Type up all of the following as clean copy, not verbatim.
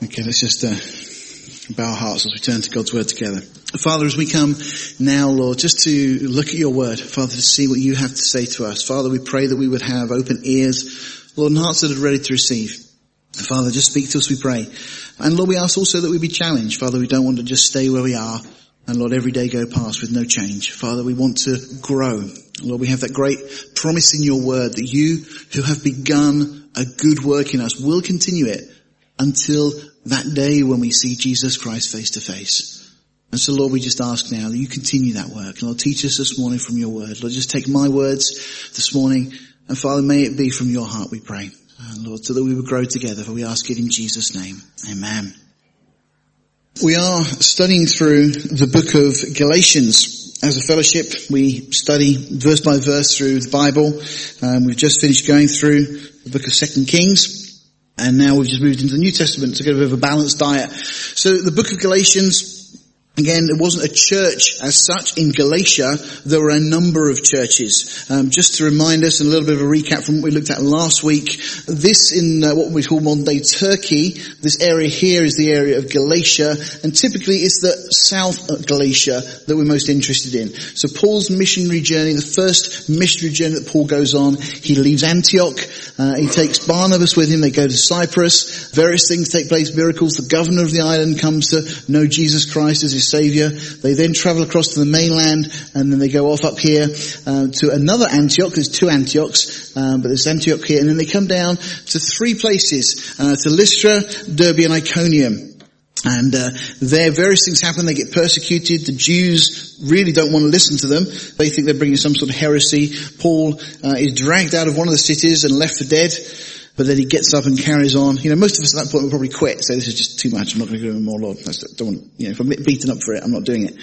Okay, let's just bow our hearts as we turn to God's Word together. Father, as we come now, Lord, just to look at your Word, Father, to see what you have to say to us. Father, we pray that we would have open ears, Lord, and hearts that are ready to receive. Father, just speak to us, we pray. And Lord, we ask also that we be challenged. Father, we don't want to just stay where we are and, Lord, every day go past with no change. Father, we want to grow. Lord, we have that great promise in your Word that you who have begun a good work in us will continue it until that day when we see Jesus Christ face to face. And so, Lord, we just ask now that you continue that work. And Lord, teach us this morning from your Word. Lord, just take my words this morning. And Father, may it be from your heart, we pray. And Lord, so that we would grow together, for we ask it in Jesus' name. Amen. We are studying through the book of Galatians. As a fellowship, we study verse by verse through the Bible. We've just finished going through the book of Second Kings. And now we've just moved into the New Testament to get a bit of a balanced diet. So the book of Galatians, again, it wasn't a church as such in Galatia. There were a number of churches. Just to remind us, and a little bit of a recap from what we looked at last week, this in what we call modern day Turkey, this area here is the area of Galatia, and typically it's the south of Galatia that we're most interested in. So Paul's missionary journey, the first missionary journey that Paul goes on, he leaves Antioch. He takes Barnabas with him. They go to Cyprus. Various things take place, miracles. The governor of the island comes to know Jesus Christ as his saviour. They then travel across to the mainland, and then they go off up here to another Antioch. There's two Antiochs, but there's Antioch here. And then they come down to three places, to Lystra, Derby and Iconium. And there various things happen. They get persecuted. The Jews really don't want to listen to them. They think they're bringing some sort of heresy. Paul is dragged out of one of the cities and left for dead. But then he gets up and carries on. You know, most of us at that point would probably quit. So this is just too much. I'm not going to do it anymore, Lord. I don't want, if I'm beaten up for it, I'm not doing it.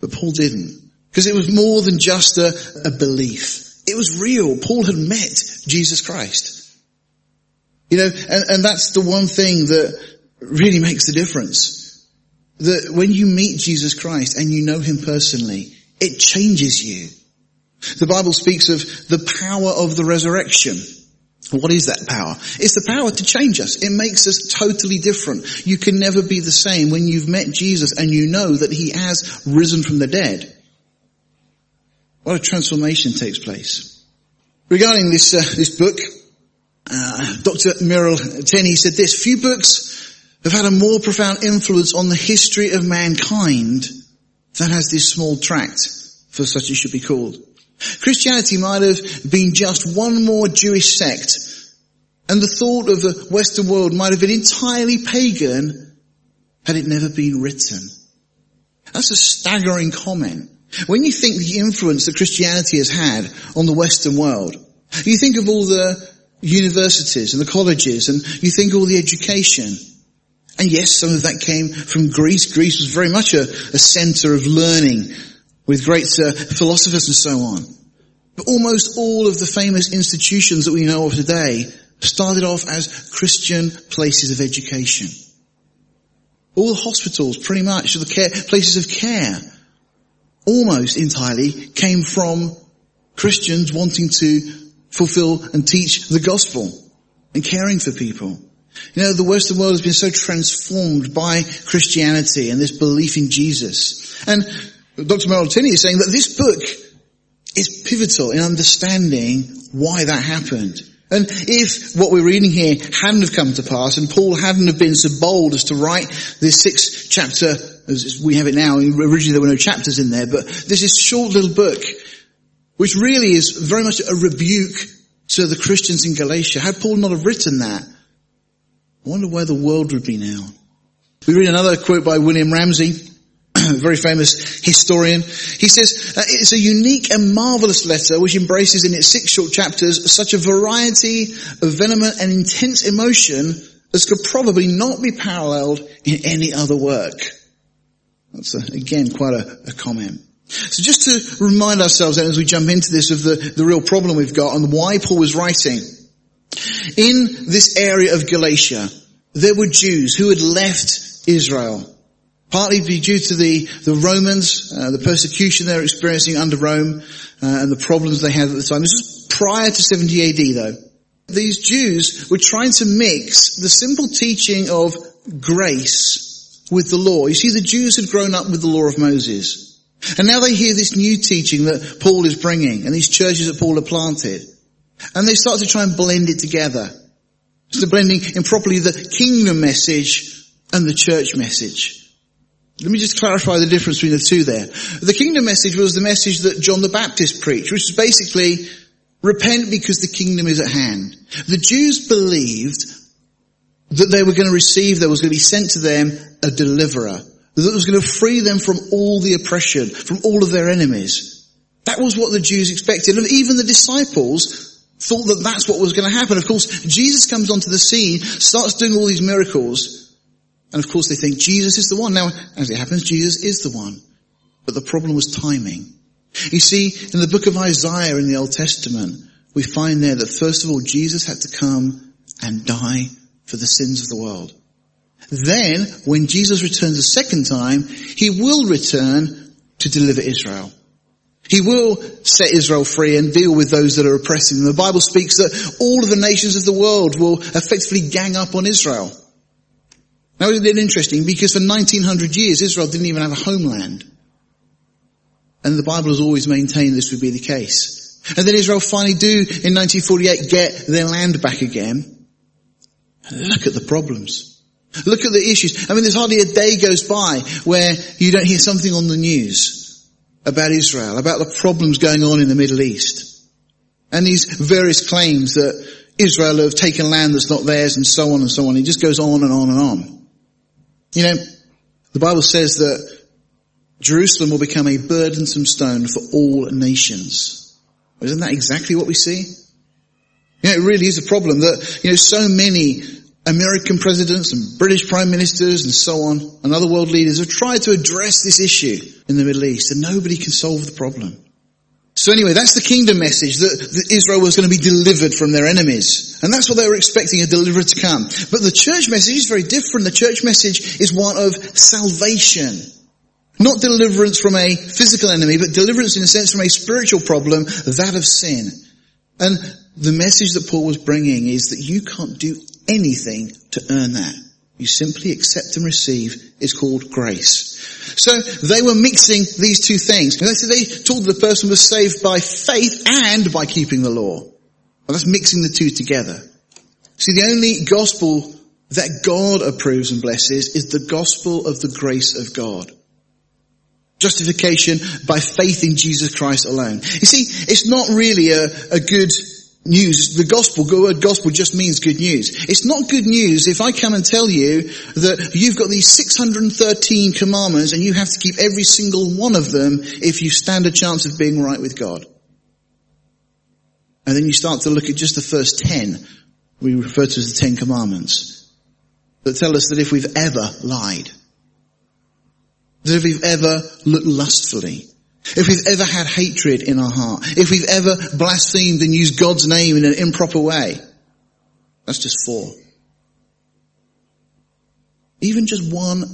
But Paul didn't. Because it was more than just a belief. It was real. Paul had met Jesus Christ. You know, and that's the one thing that really makes a difference. That when you meet Jesus Christ and you know him personally, it changes you. The Bible speaks of the power of the resurrection. What is that power? It's the power to change us. It makes us totally different. You can never be the same when you've met Jesus and you know that he has risen from the dead. What a transformation takes place. Regarding this book, Dr. Merrill Tenney said this: few books have had a more profound influence on the history of mankind than has this small tract, for such it should be called. Christianity might have been just one more Jewish sect, and the thought of the Western world might have been entirely pagan had it never been written. That's a staggering comment. When you think the influence that Christianity has had on the Western world, you think of all the universities and the colleges, and you think all the education. And yes, some of that came from Greece. Greece was very much a centre of learning with great philosophers and so on. But almost all of the famous institutions that we know of today started off as Christian places of education. All the hospitals, pretty much, the places of care, almost entirely came from Christians wanting to fulfil and teach the gospel and caring for people. You know, the Western world has been so transformed by Christianity and this belief in Jesus. And Dr. Merrill Tenney is saying that this book is pivotal in understanding why that happened. And if what we're reading here hadn't have come to pass, and Paul hadn't have been so bold as to write this 6th chapter, as we have it now, originally there were no chapters in there, but this is short little book, which really is very much a rebuke to the Christians in Galatia. Had Paul not have written that, I wonder where the world would be now. We read another quote by William Ramsay, a very famous historian. He says, it's a unique and marvellous letter which embraces in its 6 short chapters such a variety of vehement and intense emotion as could probably not be paralleled in any other work. That's, again, quite a comment. So just to remind ourselves then as we jump into this of the real problem we've got and why Paul was writing. In this area of Galatia, there were Jews who had left Israel, partly due to the Romans, the persecution they were experiencing under Rome, and the problems they had at the time. This was prior to 70 AD, though. these Jews were trying to mix the simple teaching of grace with the law. You see, the Jews had grown up with the law of Moses. And now they hear this new teaching that Paul is bringing and these churches that Paul had planted. And they start to try and blend it together. So they're blending improperly the kingdom message and the church message. Let me just clarify the difference between the two there. The kingdom message was the message that John the Baptist preached, which is basically, repent because the kingdom is at hand. The Jews believed that they were going to receive, there was going to be sent to them a deliverer, that was going to free them from all the oppression, from all of their enemies. That was what the Jews expected. And even the disciples thought that that's what was going to happen. Of course, Jesus comes onto the scene, starts doing all these miracles. And of course they think Jesus is the one. Now, as it happens, Jesus is the one. But the problem was timing. You see, in the book of Isaiah in the Old Testament, we find there that first of all, Jesus had to come and die for the sins of the world. Then, when Jesus returns a second time, he will return to deliver Israel. He will set Israel free and deal with those that are oppressing them. The Bible speaks that all of the nations of the world will effectively gang up on Israel. Now, isn't it interesting? Because for 1900 years, Israel didn't even have a homeland. And the Bible has always maintained this would be the case. And then Israel finally do, in 1948, get their land back again. And look at the problems. Look at the issues. I mean, there's hardly a day goes by where you don't hear something on the news about Israel, about the problems going on in the Middle East. And these various claims that Israel have taken land that's not theirs and so on and so on. It just goes on and on and on. You know, the Bible says that Jerusalem will become a burdensome stone for all nations. Isn't that exactly what we see? You know, it really is a problem that, you know, so many American presidents and British prime ministers and so on and other world leaders have tried to address this issue in the Middle East, and nobody can solve the problem. So anyway, that's the kingdom message, that Israel was going to be delivered from their enemies. And that's what they were expecting, a deliverer to come. But the church message is very different. The church message is one of salvation. Not deliverance from a physical enemy, but deliverance in a sense from a spiritual problem, that of sin. And the message that Paul was bringing is that you can't do anything to earn that. You simply accept and receive. It's called grace. So they were mixing these two things. They told the person was saved by faith and by keeping the law. Well, that's mixing the two together. See, the only gospel that God approves and blesses is the gospel of the grace of God. Justification by faith in Jesus Christ alone. You see, it's not really a good news. The word gospel just means good news. It's not good news if I come and tell you that you've got these 613 commandments and you have to keep every single one of them if you stand a chance of being right with God. And then you start to look at just the first 10, we refer to as the 10 commandments, that tell us that if we've ever lied, that if we've ever looked lustfully, if we've ever had hatred in our heart, if we've ever blasphemed and used God's name in an improper way, that's just 4. Even just one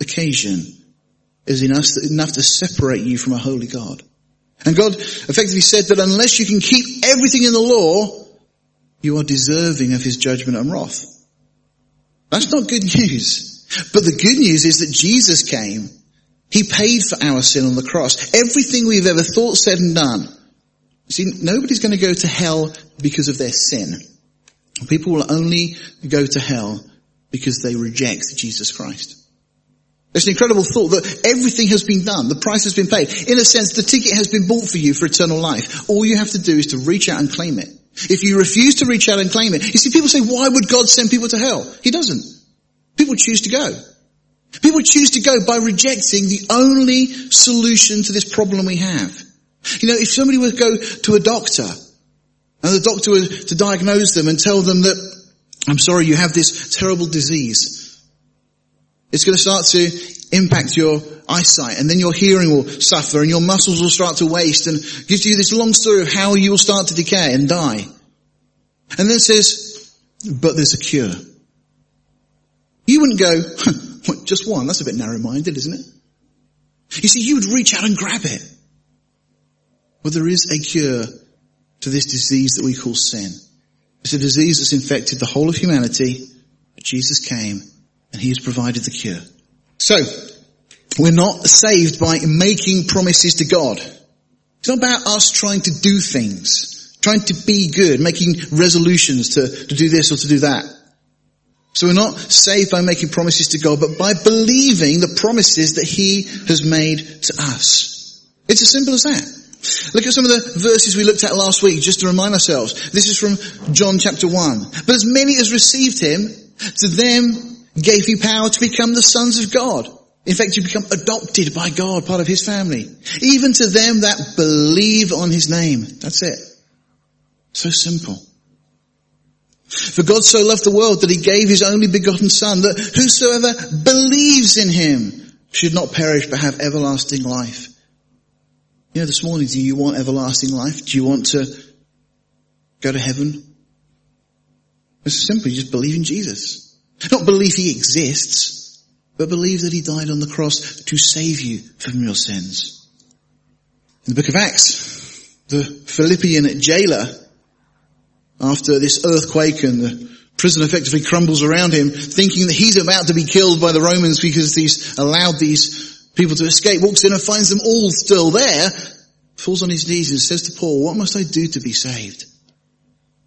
occasion is enough to separate you from a holy God. And God effectively said that unless you can keep everything in the law, you are deserving of his judgment and wrath. That's not good news. But the good news is that Jesus came. He paid for our sin on the cross. Everything we've ever thought, said and done. See, nobody's going to go to hell because of their sin. People will only go to hell because they reject Jesus Christ. It's an incredible thought that everything has been done. The price has been paid. In a sense, the ticket has been bought for you for eternal life. All you have to do is to reach out and claim it. If you refuse to reach out and claim it, you see, people say, why would God send people to hell? He doesn't. People choose to go. People choose to go by rejecting the only solution to this problem we have. You know, if somebody were to go to a doctor and the doctor were to diagnose them and tell them that, I'm sorry, you have this terrible disease, it's going to start to impact your eyesight and then your hearing will suffer and your muscles will start to waste and gives you this long story of how you will start to decay and die. And then says, but there's a cure. You wouldn't go, just one, that's a bit narrow-minded, isn't it? You see, you would reach out and grab it. Well, there is a cure to this disease that we call sin. It's a disease that's infected the whole of humanity, but Jesus came and he has provided the cure. So, we're not saved by making promises to God. It's not about us trying to do things, trying to be good, making resolutions to do this or to do that. So we're not saved by making promises to God, but by believing the promises that he has made to us. It's as simple as that. Look at some of the verses we looked at last week, just to remind ourselves. This is from John chapter 1. But as many as received him, to them gave he power to become the sons of God. In fact, you become adopted by God, part of his family. Even to them that believe on his name. That's it. So simple. For God so loved the world that he gave his only begotten Son, that whosoever believes in him should not perish but have everlasting life. You know, this morning, do you want everlasting life? Do you want to go to heaven? It's simple, you just believe in Jesus. Not believe he exists, but believe that he died on the cross to save you from your sins. In the book of Acts, the Philippian jailer, after this earthquake and the prison effectively crumbles around him, thinking that he's about to be killed by the Romans because he's allowed these people to escape, walks in and finds them all still there, falls on his knees and says to Paul, what must I do to be saved?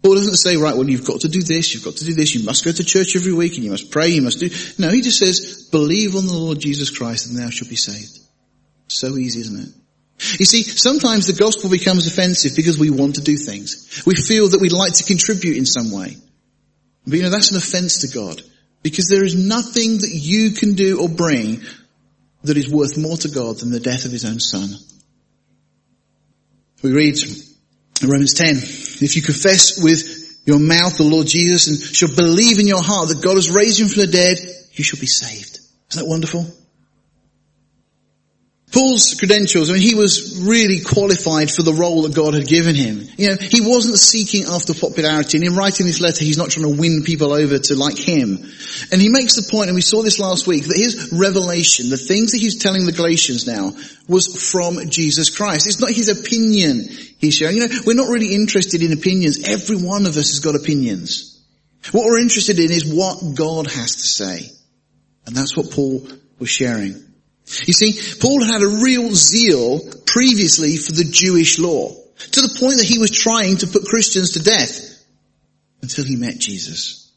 Paul doesn't say, right, well, you've got to do this, you've got to do this, you must go to church every week and you must pray, you must do... No, he just says, believe on the Lord Jesus Christ and thou shalt be saved. So easy, isn't it? You see, sometimes the gospel becomes offensive because we want to do things. We feel that we'd like to contribute in some way. But you know, that's an offense to God, because there is nothing that you can do or bring that is worth more to God than the death of his own Son. We read in Romans 10, if you confess with your mouth the Lord Jesus and shall believe in your heart that God has raised him from the dead, you shall be saved. Isn't that wonderful? Paul's credentials, I mean, he was really qualified for the role that God had given him. You know, he wasn't seeking after popularity, and in writing this letter, he's not trying to win people over to like him. And he makes the point, and we saw this last week, that his revelation, the things that he's telling the Galatians now, was from Jesus Christ. It's not his opinion he's sharing. You know, we're not really interested in opinions. Every one of us has got opinions. What we're interested in is what God has to say. And that's what Paul was sharing. You see, Paul had a real zeal previously for the Jewish law, to the point that he was trying to put Christians to death, until he met Jesus.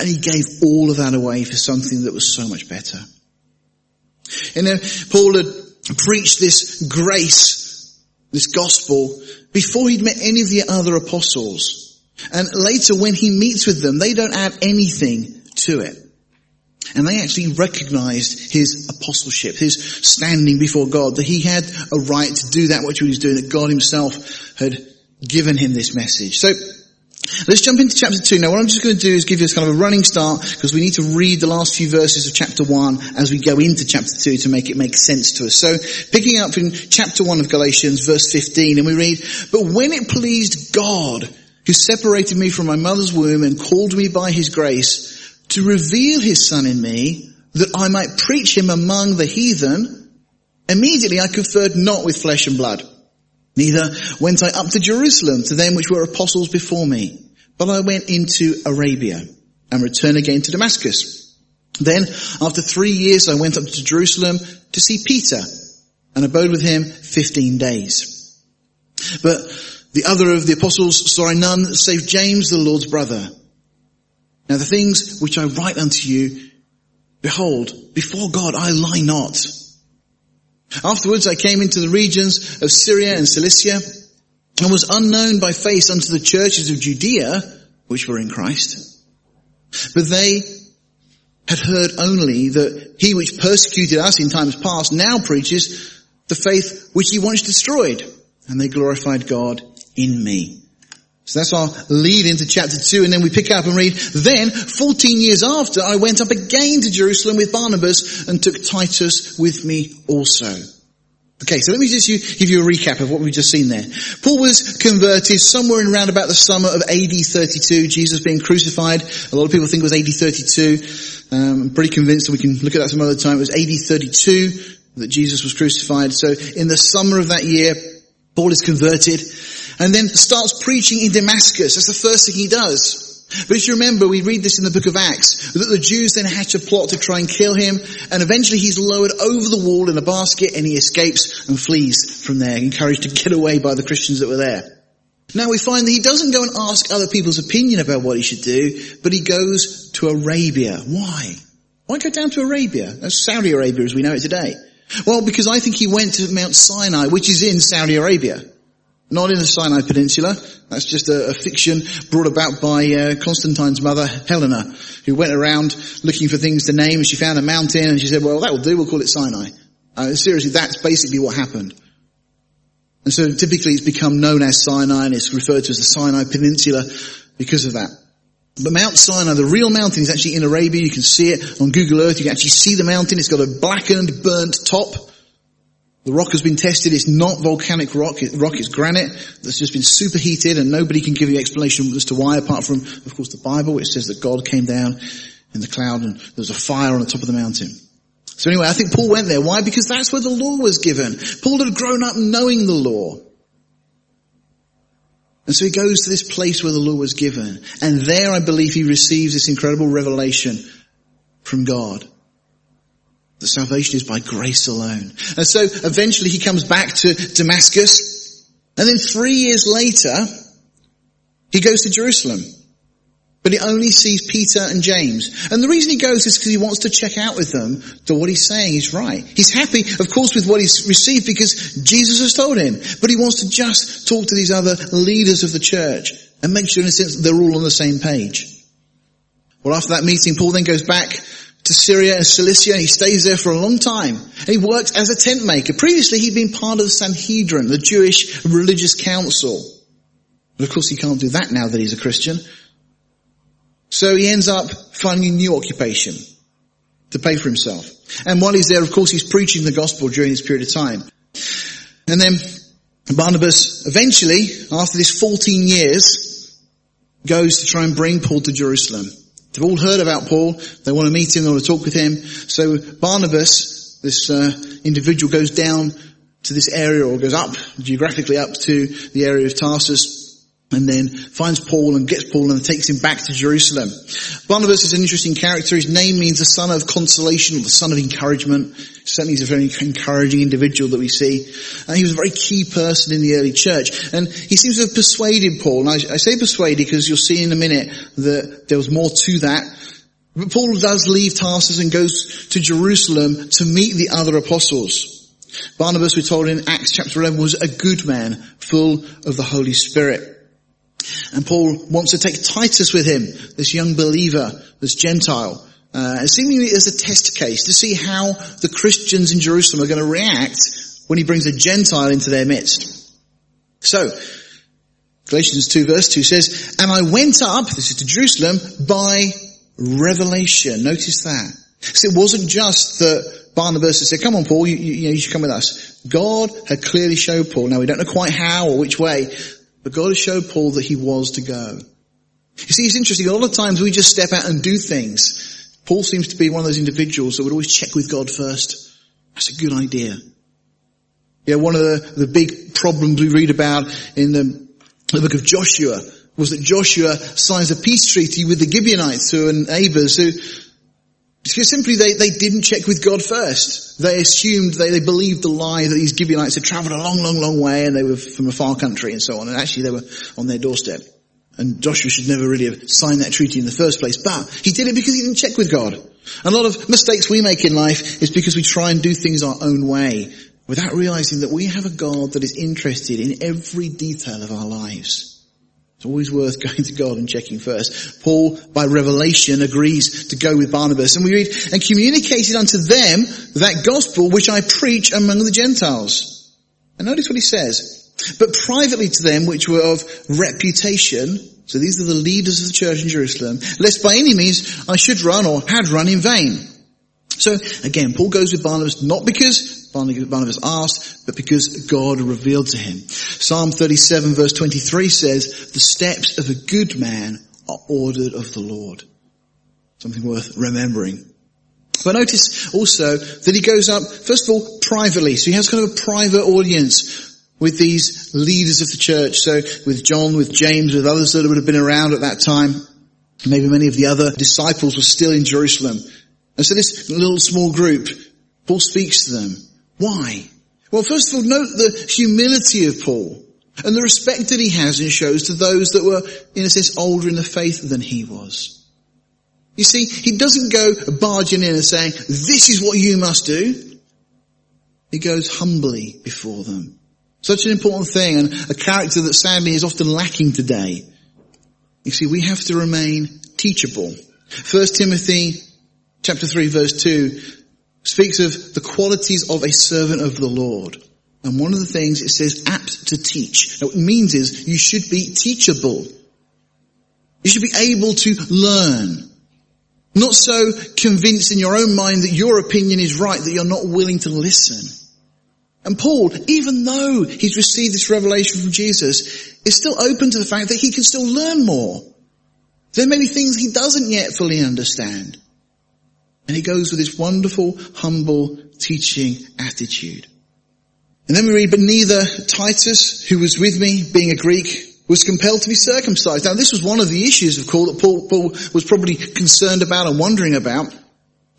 And he gave all of that away for something that was so much better. And then Paul had preached this grace, this gospel, before he'd met any of the other apostles. And later when he meets with them, they don't add anything to it. And they actually recognized his apostleship, his standing before God, that he had a right to do that which he was doing, that God himself had given him this message. So let's jump into chapter 2. Now what I'm just going to do is give you this kind of a running start, because we need to read the last few verses of chapter 1 as we go into chapter 2 to make it make sense to us. So picking up in chapter 1 of Galatians, verse 15, and we read, but when it pleased God, who separated me from my mother's womb and called me by his grace, to reveal his Son in me, that I might preach him among the heathen, immediately I conferred not with flesh and blood. Neither went I up to Jerusalem to them which were apostles before me, but I went into Arabia and returned again to Damascus. Then, after 3 years, I went up to Jerusalem to see Peter and abode with him 15 days. But the other of the apostles saw I none save James, the Lord's brother. Now the things which I write unto you, behold, before God I lie not. Afterwards I came into the regions of Syria and Cilicia, and was unknown by face unto the churches of Judea, which were in Christ. But they had heard only that he which persecuted us in times past now preaches the faith which he once destroyed, and they glorified God in me. So that's our lead into chapter 2, and then we pick up and read, then, 14 years after, I went up again to Jerusalem with Barnabas and took Titus with me also. Okay, so let me just give you a recap of what we've just seen there. Paul was converted somewhere in around about the summer of AD 32, Jesus being crucified. A lot of people think it was AD 32. I'm pretty convinced that we can look at that some other time. It was AD 32 that Jesus was crucified. So in the summer of that year, Paul is converted. and then starts preaching in Damascus. That's the first thing he does. But if you remember, we read this in the book of Acts, that the Jews then hatch a plot to try and kill him, and eventually he's lowered over the wall in a basket, and he escapes and flees from there, encouraged to get away by the Christians that were there. Now we find that he doesn't go and ask other people's opinion about what he should do, but he goes to Arabia. Why? Why go down to Arabia? That's Saudi Arabia as we know it today. Well, because I think he went to Mount Sinai, which is in Saudi Arabia. Not in the Sinai Peninsula. That's just a fiction brought about by Constantine's mother, Helena, who went around looking for things to name. She found a mountain and she said, well, that will do. We'll call it Sinai. Seriously, that's basically what happened. And so typically it's become known as Sinai and it's referred to as the Sinai Peninsula because of that. But Mount Sinai, the real mountain, is actually in Arabia. You can see it on Google Earth. You can actually see the mountain. It's got a blackened, burnt top. The rock has been tested. It's not volcanic rock. Rock is granite that's just been superheated, and nobody can give you an explanation as to why, apart from, of course, the Bible, which says that God came down in the cloud and there was a fire on the top of the mountain. So anyway, I think Paul went there. Why? Because that's where the law was given. Paul had grown up knowing the law. And so he goes to this place where the law was given. And there, I believe, he receives this incredible revelation from God. That salvation is by grace alone. And so eventually he comes back to Damascus. And then 3 years later, he goes to Jerusalem. But he only sees Peter and James. And the reason he goes is because he wants to check out with them that what he's saying is right. He's happy, of course, with what he's received because Jesus has told him. But he wants to just talk to these other leaders of the church and make sure, in a sense, they're all on the same page. Well, after that meeting, Paul then goes back to Syria and Cilicia, and he stays there for a long time. And he works as a tent maker. Previously, he'd been part of the Sanhedrin, the Jewish religious council. But of course, he can't do that now that he's a Christian. So he ends up finding a new occupation to pay for himself. And while he's there, of course, he's preaching the gospel during this period of time. And then Barnabas eventually, after this 14 years, goes to try and bring Paul to Jerusalem. They've all heard about Paul. They want to meet him. They want to talk with him. So Barnabas, this individual, goes down to this area, or goes up, geographically up to the area of Tarsus, and then finds Paul and gets Paul and takes him back to Jerusalem. Barnabas is an interesting character. His name means the son of consolation, or the son of encouragement. Certainly he's a very encouraging individual that we see. And he was a very key person in the early church. And he seems to have persuaded Paul. And I say persuaded because you'll see in a minute that there was more to that. But Paul does leave Tarsus and goes to Jerusalem to meet the other apostles. Barnabas, we're told in Acts chapter 11, was a good man, full of the Holy Spirit. And Paul wants to take Titus with him, this young believer, this Gentile. Seemingly as a test case to see how the Christians in Jerusalem are going to react when he brings a Gentile into their midst. So, Galatians 2 verse 2 says, and I went up, this is to Jerusalem, by revelation. Notice that. So it wasn't just that Barnabas had said, come on Paul, you should come with us. God had clearly showed Paul. Now we don't know quite how or which way, but God had showed Paul that he was to go. You see, it's interesting. A lot of times we just step out and do things. Paul seems to be one of those individuals that would always check with God first. That's a good idea. Yeah, one of the big problems we read about in the book of Joshua was that Joshua signs a peace treaty with the Gibeonites, who are neighbours, who simply they didn't check with God first. They assumed, they believed the lie that these Gibeonites had travelled a long, long, long way and they were from a far country and so on. And actually they were on their doorstep. And Joshua should never really have signed that treaty in the first place. But he did it because he didn't check with God. And a lot of mistakes we make in life is because we try and do things our own way without realizing that we have a God that is interested in every detail of our lives. It's always worth going to God and checking first. Paul, by revelation, agrees to go with Barnabas. And we read, and communicated unto them that gospel which I preach among the Gentiles. And notice what he says. But privately to them which were of reputation, so these are the leaders of the church in Jerusalem, lest by any means I should run or had run in vain. So again, Paul goes with Barnabas not because Barnabas asked, but because God revealed to him. Psalm 37 verse 23 says, the steps of a good man are ordered of the Lord. Something worth remembering. But notice also that he goes up, first of all, privately. So he has kind of a private audience with these leaders of the church. So with John, with James, with others that would have been around at that time. Maybe many of the other disciples were still in Jerusalem. And so this little small group, Paul speaks to them. Why? Well, first of all, note the humility of Paul and the respect that he has and shows to those that were, in a sense, older in the faith than he was. You see, he doesn't go barging in and saying, this is what you must do. He goes humbly before them. Such an important thing, and a character that sadly is often lacking today. You see, we have to remain teachable. 1 Timothy chapter 3 verse 2 speaks of the qualities of a servant of the Lord. And one of the things it says, apt to teach. Now, what it means is you should be teachable. You should be able to learn. Not so convinced in your own mind that your opinion is right, that you're not willing to listen. And Paul, even though he's received this revelation from Jesus, is still open to the fact that he can still learn more. There may be things he doesn't yet fully understand. And he goes with this wonderful, humble, teaching attitude. And then we read, but neither Titus, who was with me, being a Greek, was compelled to be circumcised. Now, this was one of the issues, of course, that Paul was probably concerned about and wondering about.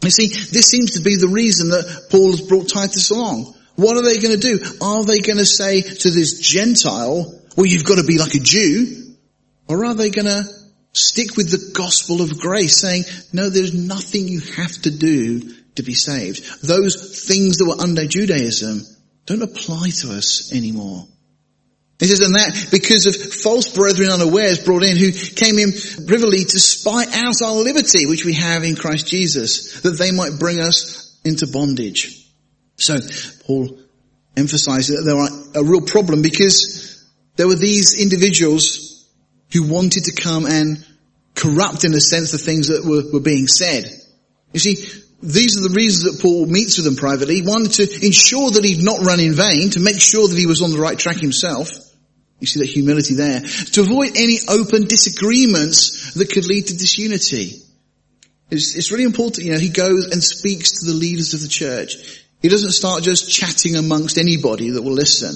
You see, this seems to be the reason that Paul has brought Titus along. What are they going to do? Are they going to say to this Gentile, well, you've got to be like a Jew? Or are they going to stick with the gospel of grace, saying, no, there's nothing you have to do to be saved. Those things that were under Judaism don't apply to us anymore. It says, and that because of false brethren unawares brought in, who came in privily to spy out our liberty, which we have in Christ Jesus, that they might bring us into bondage. So Paul emphasizes that there are a real problem because there were these individuals who wanted to come and corrupt, in a sense, the things that were being said. You see, these are the reasons that Paul meets with them privately. One, to ensure that he'd not run in vain, to make sure that he was on the right track himself. You see that humility there. To avoid any open disagreements that could lead to disunity. It's really important, you know, he goes and speaks to the leaders of the church. He doesn't start just chatting amongst anybody that will listen,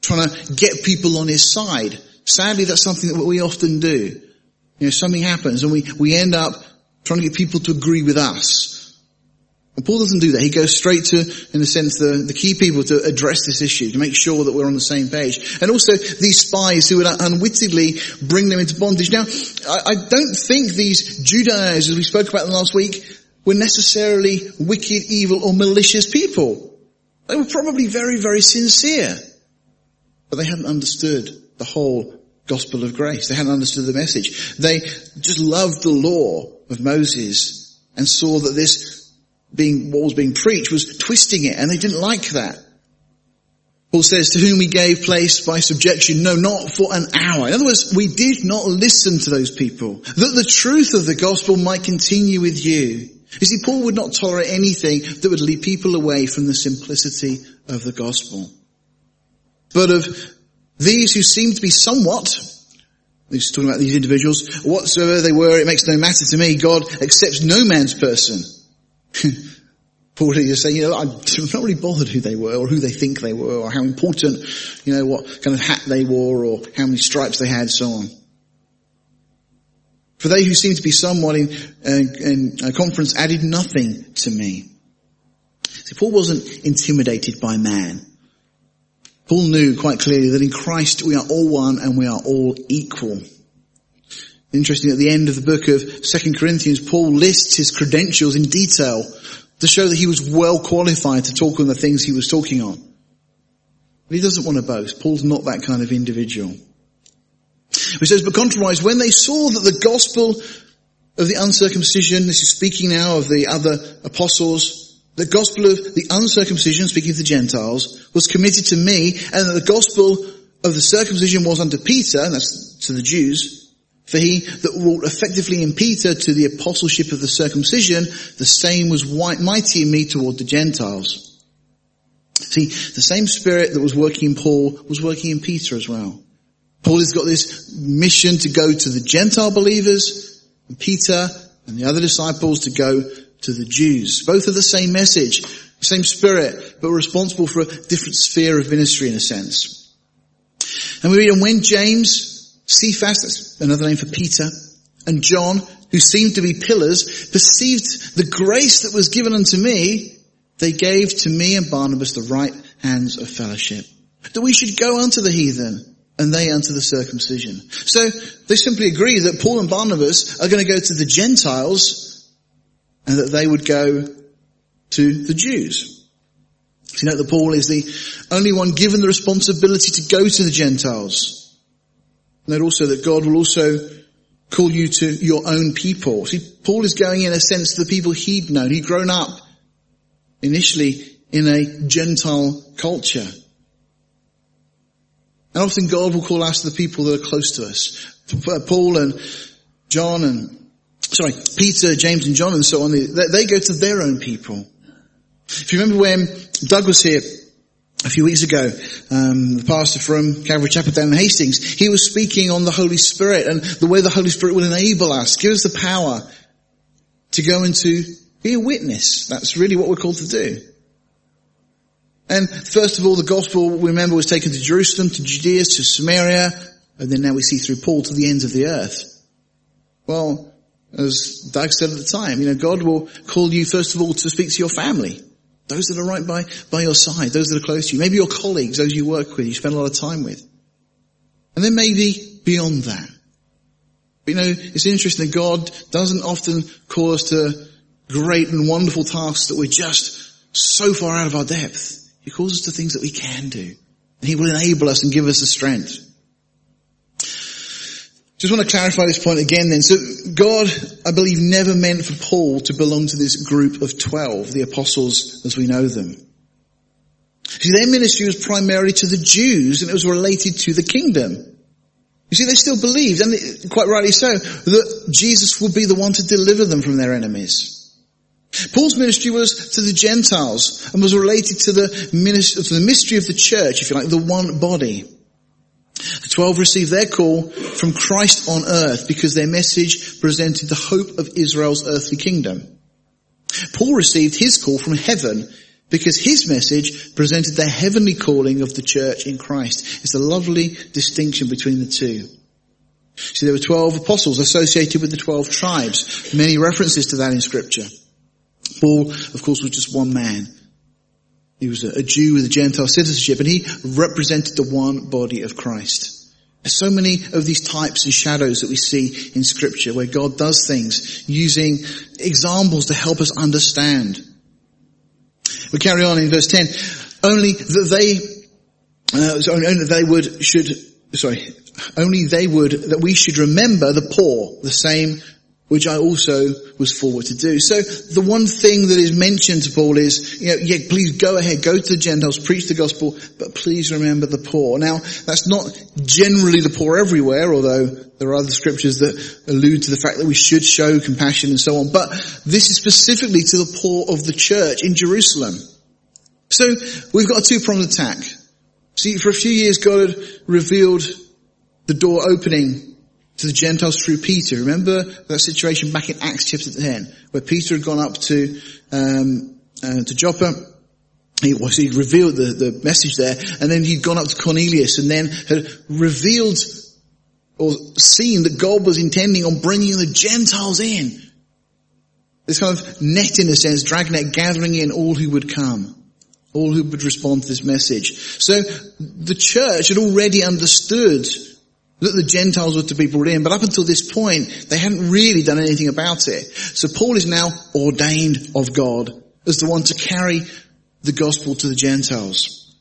trying to get people on his side. Sadly, that's something that we often do. You know, something happens and we end up trying to get people to agree with us. And Paul doesn't do that. He goes straight to, in a sense, the key people to address this issue, to make sure that we're on the same page. And also these spies who would unwittingly bring them into bondage. Now, I don't think these Judaizers, we spoke about them last week, were necessarily wicked, evil, or malicious people. They were probably very, very sincere. But they hadn't understood the whole gospel of grace. They hadn't understood the message. They just loved the law of Moses and saw that this what was being preached was twisting it, and they didn't like that. Paul says, to whom he gave place by subjection, no, not for an hour. In other words, we did not listen to those people, that the truth of the gospel might continue with you. You see, Paul would not tolerate anything that would lead people away from the simplicity of the gospel. But of these who seem to be somewhat, he's talking about these individuals, whatsoever they were, it makes no matter to me, God accepts no man's person. Paul is saying, you know, I'm not really bothered who they were or who they think they were or how important, you know, what kind of hat they wore or how many stripes they had, so on. For they who seem to be somewhat in a conference added nothing to me. See, Paul wasn't intimidated by man. Paul knew quite clearly that in Christ we are all one and we are all equal. Interesting, at the end of the book of Second Corinthians, Paul lists his credentials in detail to show that he was well qualified to talk on the things he was talking on. But he doesn't want to boast. Paul's not that kind of individual. He says, but contrariwise, when they saw that the gospel of the uncircumcision, this is speaking now of the other apostles, the gospel of the uncircumcision, speaking of the Gentiles, was committed to me, and that the gospel of the circumcision was unto Peter, and that's to the Jews, for he that wrought effectively in Peter to the apostleship of the circumcision, the same was mighty in me toward the Gentiles. See, the same spirit that was working in Paul was working in Peter as well. Paul has got this mission to go to the Gentile believers, and Peter and the other disciples to go to the Jews. Both are the same message. Same spirit, but responsible for a different sphere of ministry in a sense. And we read, and when James, Cephas, that's another name for Peter, and John, who seemed to be pillars, perceived the grace that was given unto me, they gave to me and Barnabas the right hands of fellowship, that we should go unto the heathen, and they unto the circumcision. So they simply agree that Paul and Barnabas are going to go to the Gentiles, and that they would go to the Jews. So you note that Paul is the only one given the responsibility to go to the Gentiles. Note also that God will also call you to your own people. See, Paul is going in a sense to the people he'd known. He'd grown up initially in a Gentile culture. And often God will call us to the people that are close to us. Paul and John and, Peter, James and John and so on, they go to their own people. If you remember when Doug was here a few weeks ago, the pastor from Calvary Chapel down in Hastings, he was speaking on the Holy Spirit and the way the Holy Spirit will enable us, give us the power to go and to be a witness. That's really what we're called to do. And first of all, the gospel, we remember, was taken to Jerusalem, to Judea, to Samaria, and then now we see through Paul to the ends of the earth. Well, as Doug said at the time, God will call you first of all to speak to your family, those that are right by your side, those that are close to you, maybe your colleagues, those you work with, you spend a lot of time with. And then maybe beyond that. But it's interesting that God doesn't often call us to great and wonderful tasks that we're just so far out of our depth. He calls us to things that we can do. And he will enable us and give us the strength. Just want to clarify this point again then. So God, I believe, never meant for Paul to belong to this group of 12, the apostles as we know them. See, their ministry was primarily to the Jews and it was related to the kingdom. You see, they still believed, and quite rightly so, that Jesus would be the one to deliver them from their enemies. Paul's ministry was to the Gentiles and was related to the mystery of the church, if you like, the one body. The 12 received their call from Christ on earth because their message presented the hope of Israel's earthly kingdom. Paul received his call from heaven because his message presented the heavenly calling of the church in Christ. It's a lovely distinction between the two. See, there were 12 apostles associated with the 12 tribes. Many references to that in Scripture. Paul, of course, was just one man. He was a Jew with a Gentile citizenship, and he represented the one body of Christ. There's so many of these types and shadows that we see in Scripture where God does things using examples to help us understand. We carry on in verse 10. Only that we should remember the poor, the same which I also was forward to do. So the one thing that is mentioned to Paul is, please go ahead, go to the Gentiles, preach the gospel, but please remember the poor. Now, that's not generally the poor everywhere, although there are other scriptures that allude to the fact that we should show compassion and so on. But this is specifically to the poor of the church in Jerusalem. So we've got a two-pronged attack. See, for a few years God had revealed the door opening to the Gentiles through Peter. Remember that situation back in Acts chapter 10, where Peter had gone up to Joppa. He'd revealed the message there, and then he'd gone up to Cornelius, and then had revealed or seen that God was intending on bringing the Gentiles in. This kind of net, in a sense, dragnet, gathering in all who would come, all who would respond to this message. So the church had already understood that the Gentiles were to be brought in, but up until this point, they hadn't really done anything about it. So Paul is now ordained of God as the one to carry the gospel to the Gentiles.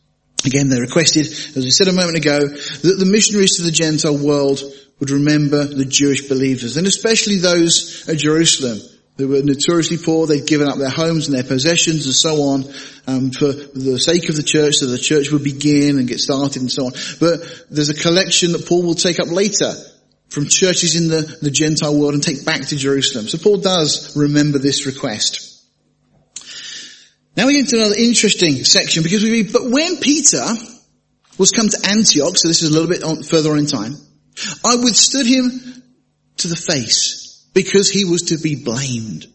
Again, they requested, as we said a moment ago, that the missionaries to the Gentile world would remember the Jewish believers, and especially those at Jerusalem. They were notoriously poor, they'd given up their homes and their possessions and so on for the sake of the church, so the church would begin and get started and so on. But there's a collection that Paul will take up later from churches in the Gentile world and take back to Jerusalem. So Paul does remember this request. Now we get into another interesting section because we read, but when Peter was come to Antioch, so this is a little bit further on in time, I withstood him to the face, because he was to be blamed.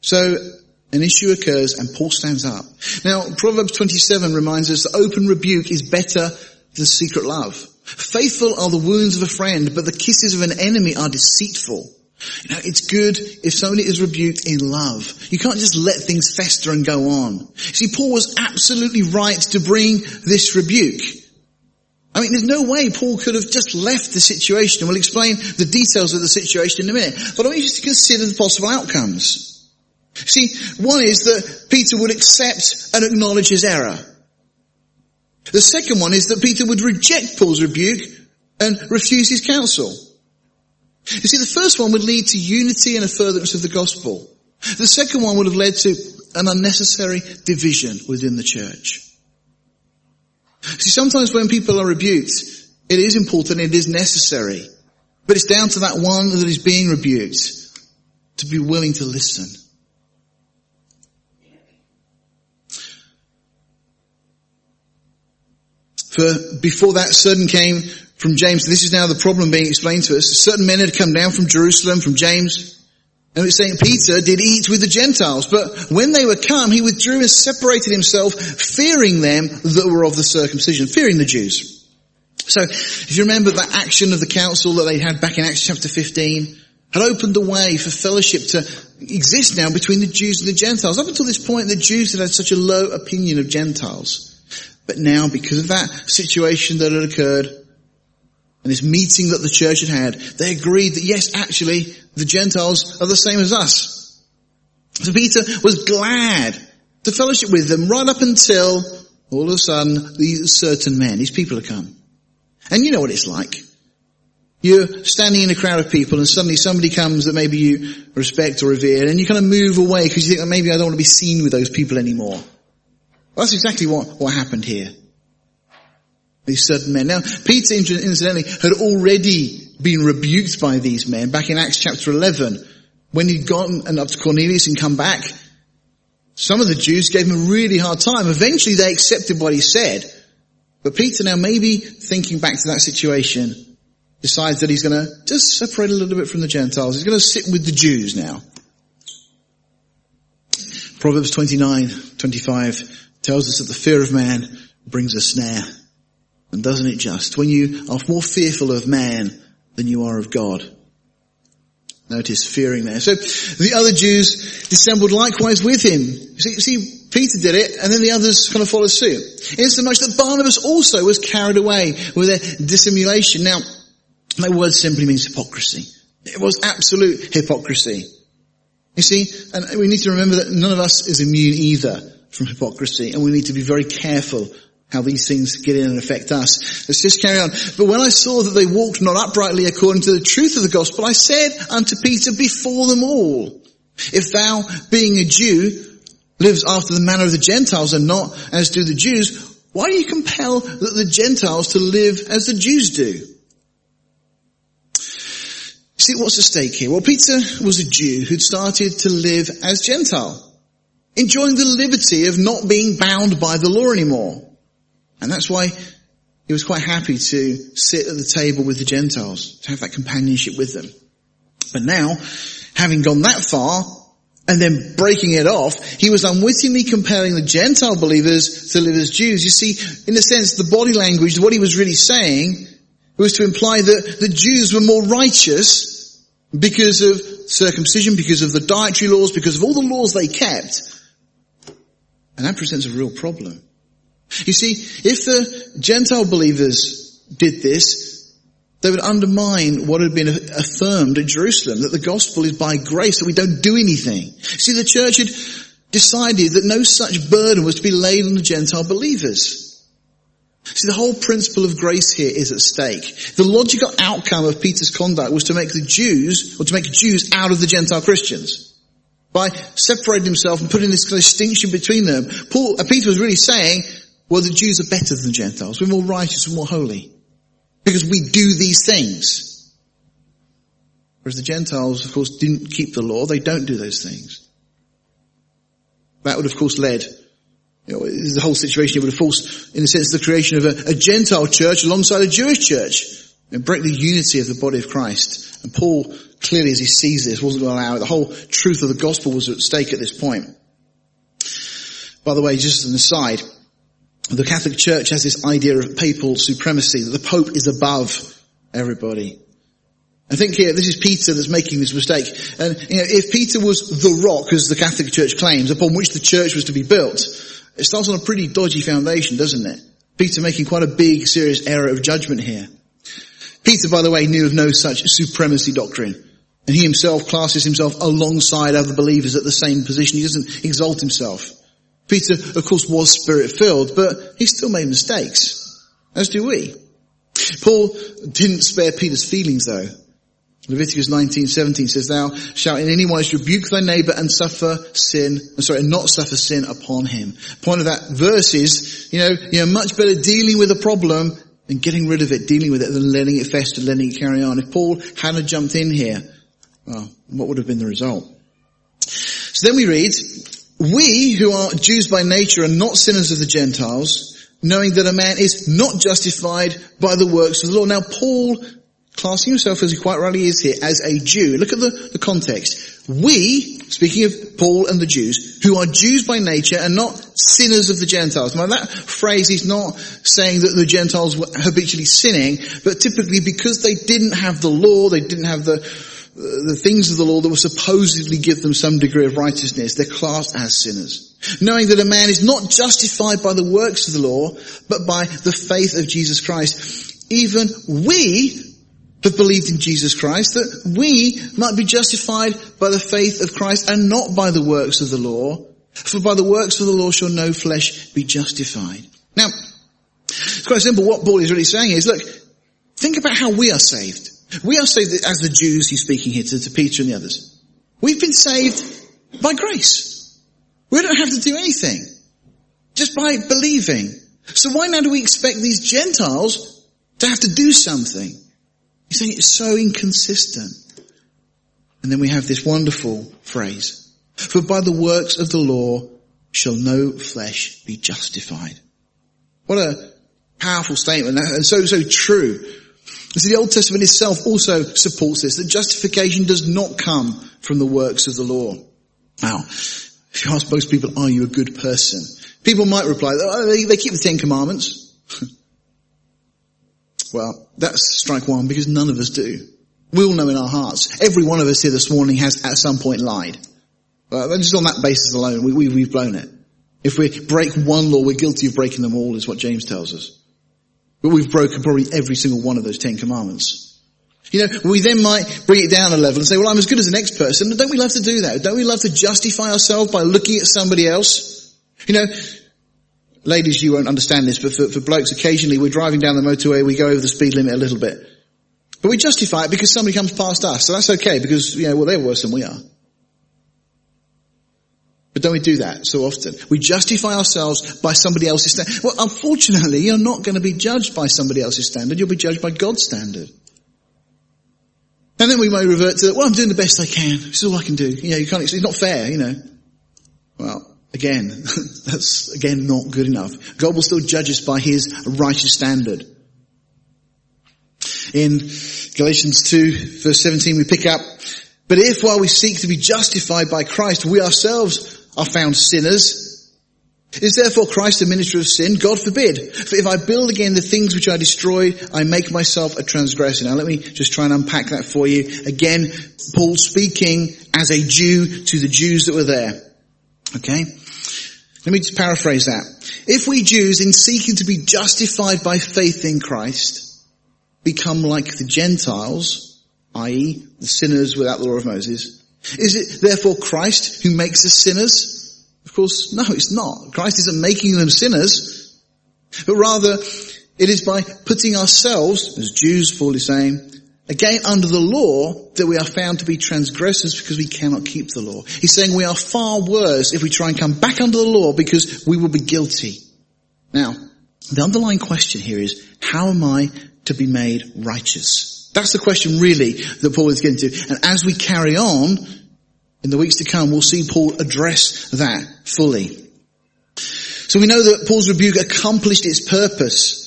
So An issue occurs and Paul stands up. Now, Proverbs 27 reminds us that open rebuke is better than secret love. Faithful are the wounds of a friend, but the kisses of an enemy are deceitful. You know, it's good if somebody is rebuked in love. You can't just let things fester and go on. See, Paul was absolutely right to bring this rebuke. I mean, there's no way Paul could have just left the situation, and we'll explain the details of the situation in a minute. But I want you to consider the possible outcomes. See, one is that Peter would accept and acknowledge his error. The second one is that Peter would reject Paul's rebuke and refuse his counsel. You see, the first one would lead to unity and a furtherance of the gospel. The second one would have led to an unnecessary division within the church. See, sometimes when people are rebuked, it is important, it is necessary. But it's down to that one that is being rebuked to be willing to listen. For before that, certain came from James. This is now the problem being explained to us. Certain men had come down from Jerusalem, from James. And it's saying Peter did eat with the Gentiles. But when they were come, he withdrew and separated himself, fearing them that were of the circumcision, fearing the Jews. So if you remember that action of the council that they had back in Acts chapter 15, had opened the way for fellowship to exist now between the Jews and the Gentiles. Up until this point, the Jews had such a low opinion of Gentiles. But now, because of that situation that had occurred and this meeting that the church had, they agreed that, yes, actually, the Gentiles are the same as us. So Peter was glad to fellowship with them right up until, all of a sudden, these certain men, these people have come. And you know what it's like. You're standing in a crowd of people and suddenly somebody comes that maybe you respect or revere, and you kind of move away because you think, well, maybe I don't want to be seen with those people anymore. Well, that's exactly what happened here. These certain men. Now, Peter, incidentally, had already been rebuked by these men back in Acts chapter 11. When he'd gone and up to Cornelius and come back, some of the Jews gave him a really hard time. Eventually, they accepted what he said. But Peter, now maybe thinking back to that situation, decides that he's going to just separate a little bit from the Gentiles. He's going to sit with the Jews now. Proverbs 29:25 tells us that the fear of man brings a snare. And doesn't it just? When you are more fearful of man than you are of God. Notice fearing there. So the other Jews dissembled likewise with him. See, Peter did it, and then the others kind of followed suit. Insomuch that Barnabas also was carried away with their dissimulation. Now, that word simply means hypocrisy. It was absolute hypocrisy. You see, and we need to remember that none of us is immune either from hypocrisy, and we need to be very careful how these things get in and affect us. Let's just carry on. But when I saw that they walked not uprightly according to the truth of the gospel, I said unto Peter before them all, if thou, being a Jew, lives after the manner of the Gentiles and not as do the Jews, why do you compel the Gentiles to live as the Jews do? See, what's at stake here? Well, Peter was a Jew who'd started to live as Gentile, enjoying the liberty of not being bound by the law anymore. And that's why he was quite happy to sit at the table with the Gentiles, to have that companionship with them. But now, having gone that far, and then breaking it off, he was unwittingly compelling the Gentile believers to live as Jews. You see, in a sense, the body language, what he was really saying, was to imply that the Jews were more righteous because of circumcision, because of the dietary laws, because of all the laws they kept. And that presents a real problem. You see, if the Gentile believers did this, they would undermine what had been affirmed at Jerusalem, that the gospel is by grace, that we don't do anything. See, the church had decided that no such burden was to be laid on the Gentile believers. See, the whole principle of grace here is at stake. The logical outcome of Peter's conduct was to make the Jews, or to make Jews out of the Gentile Christians. By separating himself and putting this distinction between them, Peter was really saying, well, the Jews are better than the Gentiles. We're more righteous and more holy because we do these things. Whereas the Gentiles, of course, didn't keep the law. They don't do those things. That would, of course, led, you know, the whole situation. It would have forced, in a sense, the creation of a Gentile church alongside a Jewish church and break the unity of the body of Christ. And Paul, clearly, as he sees this, wasn't going to allow it. The whole truth of the gospel was at stake at this point. By the way, just as an aside, the Catholic Church has this idea of papal supremacy, that the Pope is above everybody. I think here, this is Peter that's making this mistake. And, you know, if Peter was the rock, as the Catholic Church claims, upon which the church was to be built, it starts on a pretty dodgy foundation, doesn't it? Peter making quite a big, serious error of judgment here. Peter, by the way, knew of no such supremacy doctrine. And he himself classes himself alongside other believers at the same position. He doesn't exalt himself. Peter, of course, was spirit-filled, but he still made mistakes, as do we. Paul didn't spare Peter's feelings, though. Leviticus 19:17 says, "Thou shalt in any wise rebuke thy neighbour and not suffer sin upon him." Point of that verse is, you're much better dealing with a problem and getting rid of it, dealing with it, than letting it fester, letting it carry on. If Paul hadn't jumped in here, well, what would have been the result? So then we read, "We who are Jews by nature are not sinners of the Gentiles, knowing that a man is not justified by the works of the law." Now Paul, classing himself as he quite rightly is here, as a Jew. Look at the context. We, speaking of Paul and the Jews, who are Jews by nature and not sinners of the Gentiles. Now that phrase is not saying that the Gentiles were habitually sinning, but typically because they didn't have the law, they didn't have the things of the law that will supposedly give them some degree of righteousness, they're classed as sinners. Knowing that a man is not justified by the works of the law, but by the faith of Jesus Christ. Even we have believed in Jesus Christ, that we might be justified by the faith of Christ and not by the works of the law. For by the works of the law shall no flesh be justified. Now, it's quite simple. What Paul is really saying is, look, think about how we are saved. We are saved as the Jews, he's speaking here to Peter and the others. We've been saved by grace. We don't have to do anything. Just by believing. So why now do we expect these Gentiles to have to do something? He's saying it's so inconsistent. And then we have this wonderful phrase. For by the works of the law shall no flesh be justified. What a powerful statement, and so true. So the Old Testament itself also supports this, that justification does not come from the works of the law. Now, if you ask most people, are you a good person? People might reply, they keep the Ten Commandments. Well, that's strike one, because none of us do. We all know in our hearts, every one of us here this morning has at some point lied. Just on that basis alone, we've blown it. If we break one law, we're guilty of breaking them all, is what James tells us. But we've broken probably every single one of those 10 commandments. We then might bring it down a level and say, well, I'm as good as the next person. Don't we love to do that? Don't we love to justify ourselves by looking at somebody else? Ladies, you won't understand this, but for blokes, occasionally we're driving down the motorway, we go over the speed limit a little bit. But we justify it because somebody comes past us, so that's okay, because, they're worse than we are. But don't we do that so often? We justify ourselves by somebody else's standard. Well, unfortunately, you're not going to be judged by somebody else's standard. You'll be judged by God's standard. And then we may revert to, I'm doing the best I can. This is all I can do. It's not fair, Well, again, that's again not good enough. God will still judge us by his righteous standard. In Galatians 2, verse 17, we pick up, "But if while we seek to be justified by Christ, we ourselves are found sinners. Is therefore Christ a minister of sin? God forbid. For if I build again the things which I destroyed, I make myself a transgressor." Now let me just try and unpack that for you. Again, Paul speaking as a Jew to the Jews that were there. Okay? Let me just paraphrase that. If we Jews, in seeking to be justified by faith in Christ, become like the Gentiles, i.e. the sinners without the law of Moses, is it therefore Christ who makes us sinners? Of course, no, it's not. Christ isn't making them sinners. But rather, it is by putting ourselves, as Jews, Paul is saying, again under the law, that we are found to be transgressors because we cannot keep the law. He's saying we are far worse if we try and come back under the law, because we will be guilty. Now, the underlying question here is, how am I to be made righteous? That's the question really that Paul is getting to. And as we carry on in the weeks to come, we'll see Paul address that fully. So we know that Paul's rebuke accomplished its purpose,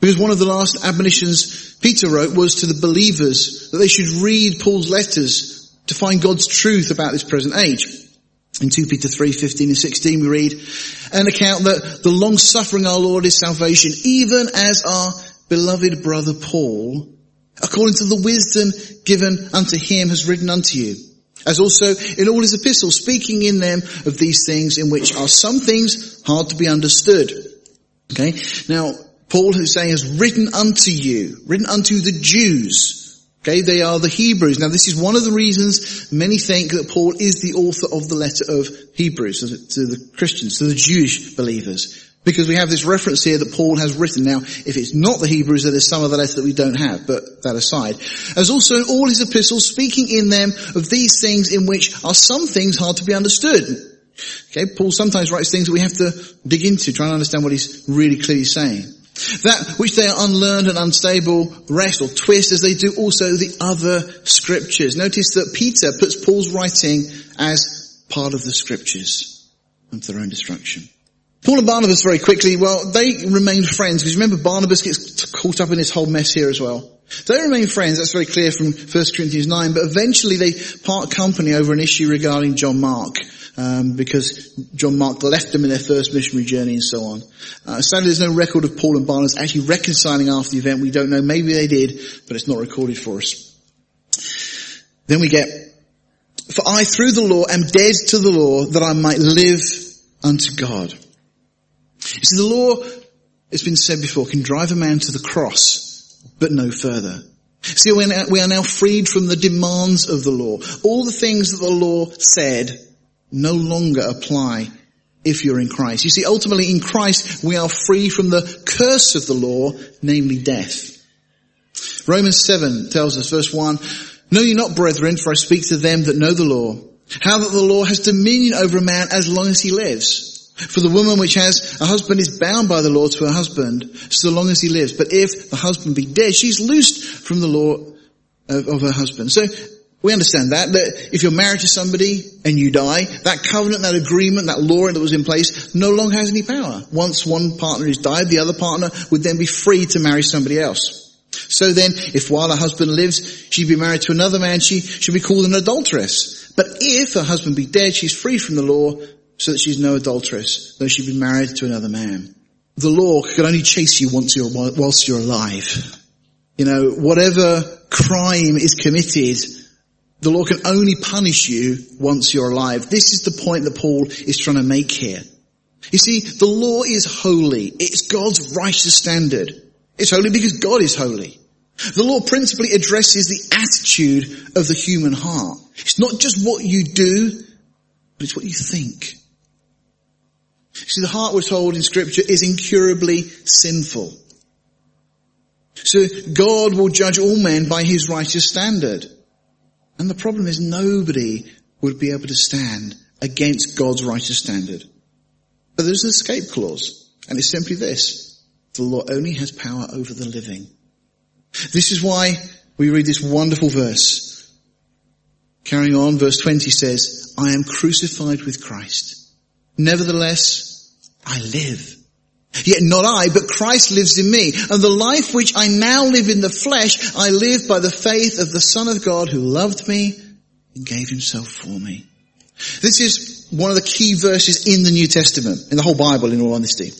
because one of the last admonitions Peter wrote was to the believers that they should read Paul's letters to find God's truth about this present age. In 2 Peter 3:15-16 we read an account that the long-suffering our Lord is salvation, even as our beloved brother Paul, according to the wisdom given unto him, has written unto you. As also in all his epistles, speaking in them of these things, in which are some things hard to be understood. Okay, now Paul, who's saying, has written unto the Jews. Okay, they are the Hebrews. Now this is one of the reasons many think that Paul is the author of the letter of Hebrews to the Christians, to the Jewish believers. Because we have this reference here that Paul has written. Now, if it's not the Hebrews, then there's some other letter that we don't have, but that aside. As also in all his epistles, speaking in them of these things, in which are some things hard to be understood. Okay, Paul sometimes writes things that we have to dig into, trying to understand what he's really clearly saying. That which they are unlearned and unstable wrest or twist, as they do also the other scriptures. Notice that Peter puts Paul's writing as part of the scriptures unto their own destruction. Paul and Barnabas, very quickly, well, they remained friends, because remember Barnabas gets caught up in this whole mess here as well. They remain friends, that's very clear from 1 Corinthians 9, but eventually they part company over an issue regarding John Mark, because John Mark left them in their first missionary journey and so on. Sadly, there's no record of Paul and Barnabas actually reconciling after the event. We don't know, maybe they did, but it's not recorded for us. Then we get, for I through the law am dead to the law, that I might live unto God. You see, the law, it's been said before, can drive a man to the cross, but no further. See, we are now freed from the demands of the law. All the things that the law said no longer apply if you're in Christ. You see, ultimately in Christ, we are free from the curse of the law, namely death. Romans 7 tells us, verse 1, Know ye not, brethren, for I speak to them that know the law, how that the law has dominion over a man as long as he lives. For the woman which has a husband is bound by the law to her husband, so long as he lives. But if the husband be dead, she's loosed from the law of her husband. So we understand that if you're married to somebody and you die, that covenant, that agreement, that law that was in place no longer has any power. Once one partner has died, the other partner would then be free to marry somebody else. So then, if while her husband lives, she be married to another man, she should be called an adulteress. But if her husband be dead, she's free from the law, so that she's no adulteress, though she be married to another man. The law can only chase you whilst you're alive. You know, whatever crime is committed, the law can only punish you once you're alive. This is the point that Paul is trying to make here. You see, the law is holy. It's God's righteous standard. It's holy because God is holy. The law principally addresses the attitude of the human heart. It's not just what you do, but it's what you think. See, the heart, we're told in Scripture, is incurably sinful. So God will judge all men by his righteous standard. And the problem is nobody would be able to stand against God's righteous standard. But there's an escape clause, and it's simply this. The law only has power over the living. This is why we read this wonderful verse. Carrying on, verse 20 says, I am crucified with Christ. Nevertheless, I live. Yet not I, but Christ lives in me. And the life which I now live in the flesh, I live by the faith of the Son of God, who loved me and gave himself for me. This is one of the key verses in the New Testament, in the whole Bible, in all honesty.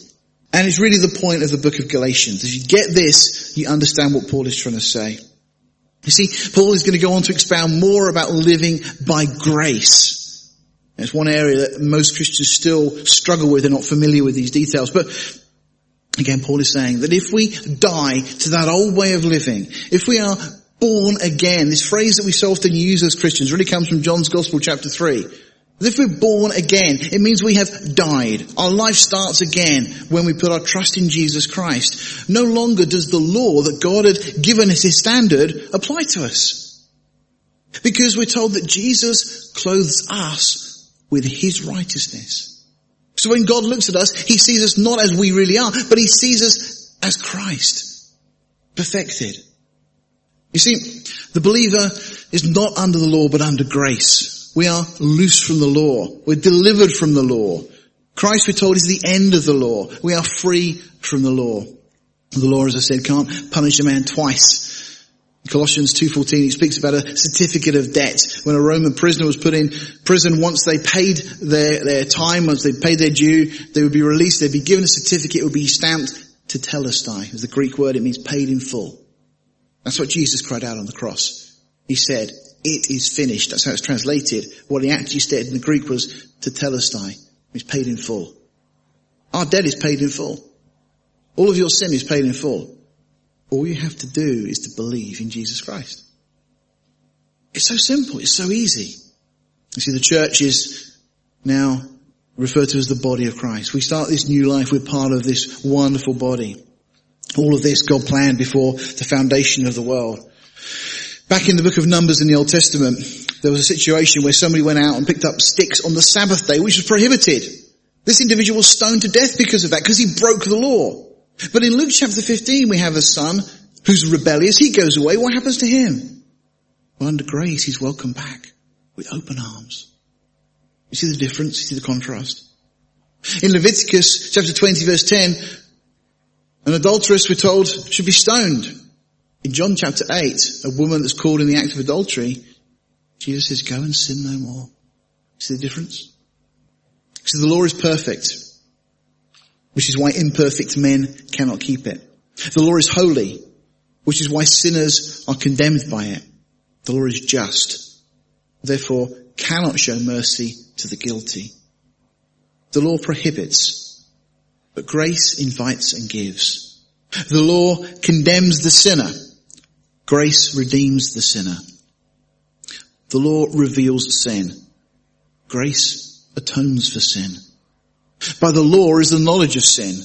And it's really the point of the book of Galatians. If you get this, you understand what Paul is trying to say. You see, Paul is going to go on to expound more about living by grace. It's one area that most Christians still struggle with. They're not familiar with these details. But again, Paul is saying that if we die to that old way of living, if we are born again, this phrase that we so often use as Christians really comes from John's Gospel, chapter 3. If we're born again, it means we have died. Our life starts again when we put our trust in Jesus Christ. No longer does the law that God had given as his standard apply to us. Because we're told that Jesus clothes us with his righteousness. So when God looks at us, he sees us not as we really are, but he sees us as Christ, perfected. You see, the believer is not under the law, but under grace. We are loose from the law. We're delivered from the law. Christ, we're told, is the end of the law. We are free from the law. The law, as I said, can't punish a man twice. Colossians 2:14, he speaks about a certificate of debt. When a Roman prisoner was put in prison, once they paid their time, once they paid their due, they would be released, they'd be given a certificate, it would be stamped tetelestai. Is the Greek word, it means paid in full. That's what Jesus cried out on the cross. He said, it is finished. That's how it's translated. What he actually said in the Greek was tetelestai, it means paid in full. Our debt is paid in full. All of your sin is paid in full. All you have to do is to believe in Jesus Christ. It's so simple. It's so easy. You see, the church is now referred to as the body of Christ. We start this new life. We're part of this wonderful body. All of this God planned before the foundation of the world. Back in the book of Numbers in the Old Testament, there was a situation where somebody went out and picked up sticks on the Sabbath day, which was prohibited. This individual was stoned to death because of that, because he broke the law. But in Luke chapter 15, we have a son who's rebellious. He goes away. What happens to him? Well, under grace, he's welcomed back with open arms. You see the difference? You see the contrast? In Leviticus chapter 20, verse 10, an adulteress, we're told, should be stoned. In John chapter 8, a woman that's caught in the act of adultery, Jesus says, go and sin no more. You see the difference? So the law is perfect, which is why imperfect men cannot keep it. The law is holy, which is why sinners are condemned by it. The law is just, therefore cannot show mercy to the guilty. The law prohibits, but grace invites and gives. The law condemns the sinner. Grace redeems the sinner. The law reveals sin. Grace atones for sin. By the law is the knowledge of sin.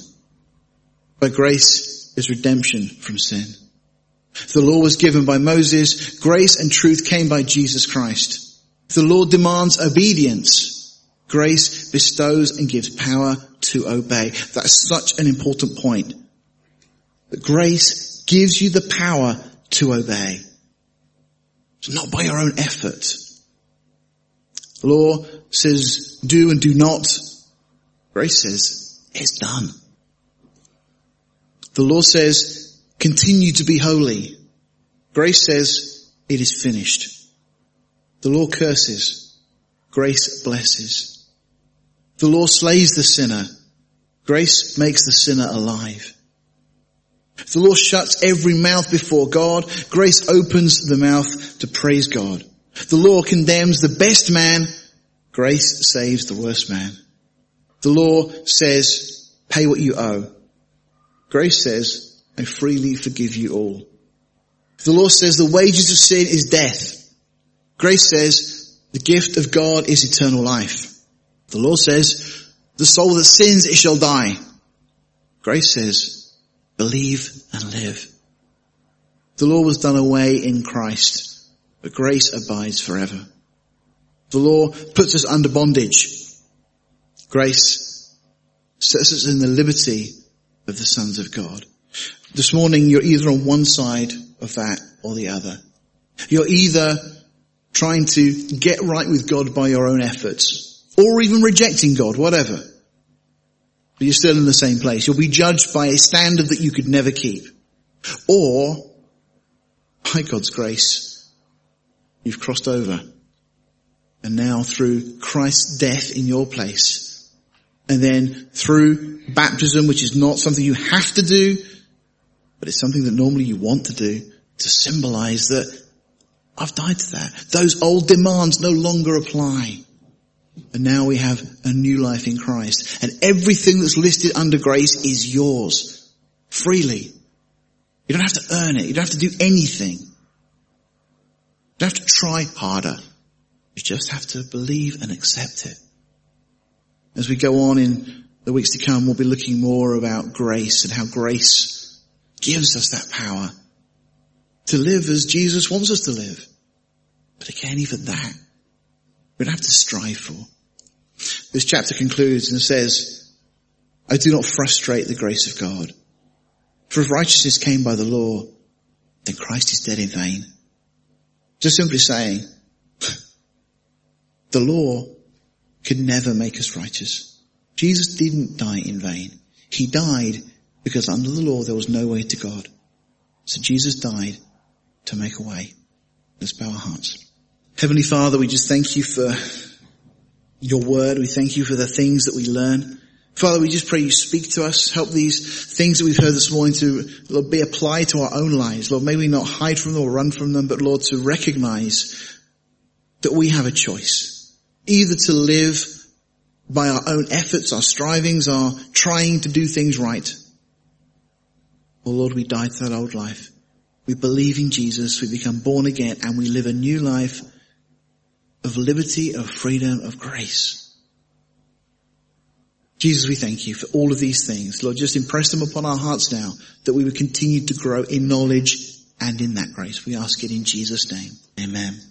By grace is redemption from sin. The law was given by Moses. Grace and truth came by Jesus Christ. The law demands obedience. Grace bestows and gives power to obey. That's such an important point. That grace gives you the power to obey. It's not by your own effort. The law says do and do not. Grace says, it's done. The law says, continue to be holy. Grace says, it is finished. The law curses. Grace blesses. The law slays the sinner. Grace makes the sinner alive. The law shuts every mouth before God. Grace opens the mouth to praise God. The law condemns the best man. Grace saves the worst man. The law says, pay what you owe. Grace says, I freely forgive you all. The law says the wages of sin is death. Grace says, the gift of God is eternal life. The law says, the soul that sins, it shall die. Grace says, believe and live. The law was done away in Christ, but grace abides forever. The law puts us under bondage. Grace sets us in the liberty of the sons of God. This morning, you're either on one side of that or the other. You're either trying to get right with God by your own efforts, or even rejecting God, whatever. But you're still in the same place. You'll be judged by a standard that you could never keep. Or, by God's grace, you've crossed over. And now through Christ's death in your place, and then through baptism, which is not something you have to do, but it's something that normally you want to do to symbolize that I've died to that. Those old demands no longer apply. And now we have a new life in Christ. And everything that's listed under grace is yours, freely. You don't have to earn it. You don't have to do anything. You don't have to try harder. You just have to believe and accept it. As we go on in the weeks to come, we'll be looking more about grace and how grace gives us that power to live as Jesus wants us to live. But again, even that, we don't have to strive for. This chapter concludes and says, I do not frustrate the grace of God. For if righteousness came by the law, then Christ is dead in vain. Just simply saying, the law could never make us righteous. Jesus didn't die in vain. He died because under the law there was no way to God. So Jesus died to make a way. Let's bow our hearts. Heavenly Father, we just thank you for your word. We thank you for the things that we learn. Father, we just pray you speak to us. Help these things that we've heard this morning to, Lord, be applied to our own lives. Lord, may we not hide from them or run from them, but Lord, to recognize that we have a choice, either to live by our own efforts, our strivings, our trying to do things right. Or Lord, we die to that old life. We believe in Jesus, we become born again, and we live a new life of liberty, of freedom, of grace. Jesus, we thank you for all of these things. Lord, just impress them upon our hearts now that we would continue to grow in knowledge and in that grace. We ask it in Jesus' name. Amen.